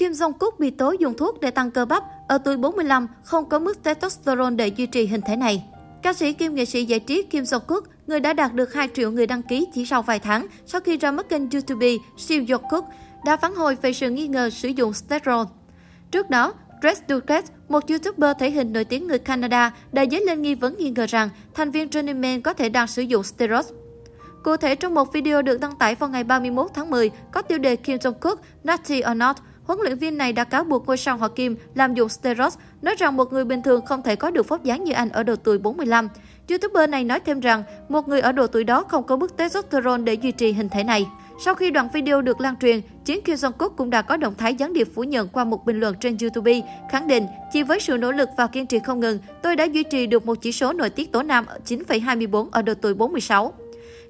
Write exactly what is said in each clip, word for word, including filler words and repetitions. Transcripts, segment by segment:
Kim Jong Kook bị tố dùng thuốc để tăng cơ bắp, ở tuổi bốn mươi lăm không có mức testosterone để duy trì hình thể này. Ca sĩ kiêm nghệ sĩ giải trí Kim Jong Kook, người đã đạt được hai triệu người đăng ký chỉ sau vài tháng sau khi ra mắt kênh YouTube Kim Jong Kook, đã phản hồi về sự nghi ngờ sử dụng steroid. Trước đó, Greg Doucette, một YouTuber thể hình nổi tiếng người Canada, đã dấy lên nghi vấn nghi ngờ rằng thành viên Running Man có thể đang sử dụng steroid. Cụ thể, trong một video được đăng tải vào ngày ba mươi mốt tháng mười có tiêu đề Kim Jong Kook: Natty or Not, huấn luyện viên này đã cáo buộc ngôi sao họ Kim lạm dụng steroid, nói rằng một người bình thường không thể có được vóc dáng như anh ở độ tuổi bốn mươi lăm. YouTuber này nói thêm rằng một người ở độ tuổi đó không có mức testosterone để duy trì hình thể này. Sau khi đoạn video được lan truyền, chính Kim Jong Kook cũng đã có động thái gián điệp phủ nhận qua một bình luận trên YouTube, khẳng định chỉ với sự nỗ lực và kiên trì không ngừng, tôi đã duy trì được một chỉ số nội tiết tố nam chín phẩy hai mươi bốn ở độ tuổi bốn mươi sáu.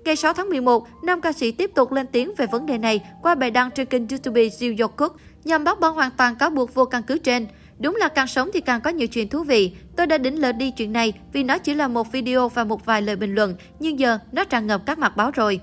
Ngày sáu tháng mười một, nam ca sĩ tiếp tục lên tiếng về vấn đề này qua bài đăng trên kênh YouTube Kim Jong Kook, nhằm bác bỏ hoàn toàn cáo buộc vô căn cứ trên. Đúng là càng sống thì càng có nhiều chuyện thú vị. Tôi đã đỉnh lờ đi chuyện này vì nó chỉ là một video và một vài lời bình luận, nhưng giờ nó tràn ngập các mặt báo rồi.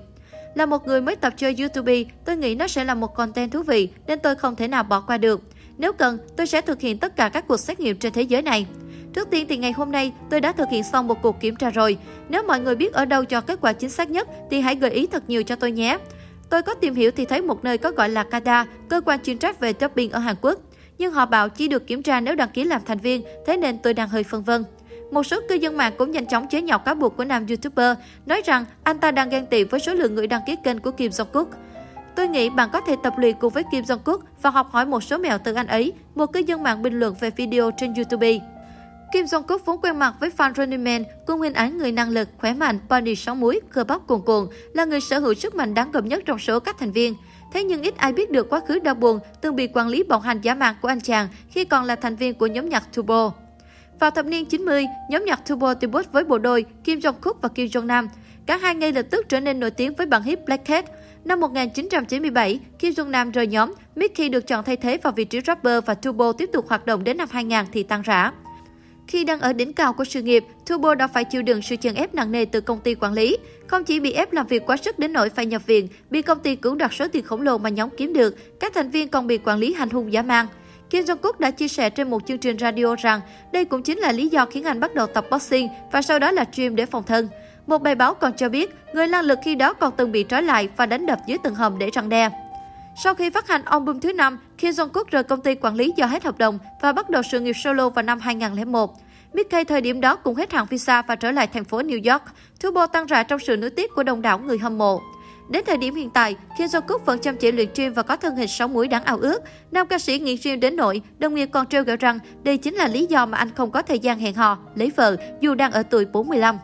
Là một người mới tập chơi YouTube, tôi nghĩ nó sẽ là một content thú vị nên tôi không thể nào bỏ qua được. Nếu cần, tôi sẽ thực hiện tất cả các cuộc xét nghiệm trên thế giới này. Trước tiên thì ngày hôm nay tôi đã thực hiện xong một cuộc kiểm tra rồi. Nếu mọi người biết ở đâu cho kết quả chính xác nhất thì hãy gợi ý thật nhiều cho tôi nhé. Tôi có tìm hiểu thì thấy một nơi có gọi là Kada, cơ quan chuyên trách về doping ở Hàn Quốc. Nhưng họ bảo chỉ được kiểm tra nếu đăng ký làm thành viên, thế nên tôi đang hơi phân vân. Một số cư dân mạng cũng nhanh chóng chế nhạo cáo buộc của nam YouTuber, nói rằng anh ta đang ghen tị với số lượng người đăng ký kênh của Kim Jong Kook. Tôi nghĩ bạn có thể tập luyện cùng với Kim Jong Kook và học hỏi một số mẹo từ anh ấy, một cư dân mạng bình luận về video trên YouTube. Kim Jong Kook vốn quen mặt với fan Running Man, cùng hình ảnh người năng lực, khỏe mạnh, body sáu múi, cơ bắp cuồn cuộn, là người sở hữu sức mạnh đáng gờm nhất trong số các thành viên. Thế nhưng ít ai biết được quá khứ đau buồn từng bị quản lý bạo hành dã man của anh chàng khi còn là thành viên của nhóm nhạc Turbo. Vào thập niên chín mươi, nhóm nhạc Turbo tuyên bố với bộ đôi Kim Jong Kook và Kim Jong Nam. Cả hai ngay lập tức trở nên nổi tiếng với bản hit Black Cat. Năm một nghìn chín trăm chín mươi bảy, Kim Jong Nam rời nhóm, Mickey được chọn thay thế vào vị trí rapper và Turbo tiếp tục hoạt động đến năm hai nghìn thì tan rã. Khi đang ở đỉnh cao của sự nghiệp, Turbo đã phải chịu đựng sự chèn ép nặng nề từ công ty quản lý. Không chỉ bị ép làm việc quá sức đến nỗi phải nhập viện, bị công ty cưỡng đoạt số tiền khổng lồ mà nhóm kiếm được, các thành viên còn bị quản lý hành hung dã man. Kim Jong Kook đã chia sẻ trên một chương trình radio rằng đây cũng chính là lý do khiến anh bắt đầu tập boxing và sau đó là gym để phòng thân. Một bài báo còn cho biết, người năng lực khi đó còn từng bị trói lại và đánh đập dưới tầng hầm để răn đe. Sau khi phát hành album thứ năm, Kim Jong Kook rời công ty quản lý do hết hợp đồng và bắt đầu sự nghiệp solo vào năm hai nghìn không trăm lẻ một. Mickey thời điểm đó cũng hết hạn visa và trở lại thành phố New York. Turbo tăng rã trong sự nuối tiếc của đông đảo người hâm mộ. Đến thời điểm hiện tại, Kim Jong Kook vẫn chăm chỉ luyện gym và có thân hình sáu múi đáng ao ước. Nam ca sĩ nghiện gym đến nỗi đồng nghiệp còn trêu ghẹo rằng đây chính là lý do mà anh không có thời gian hẹn hò, lấy vợ dù đang ở tuổi bốn mươi lăm.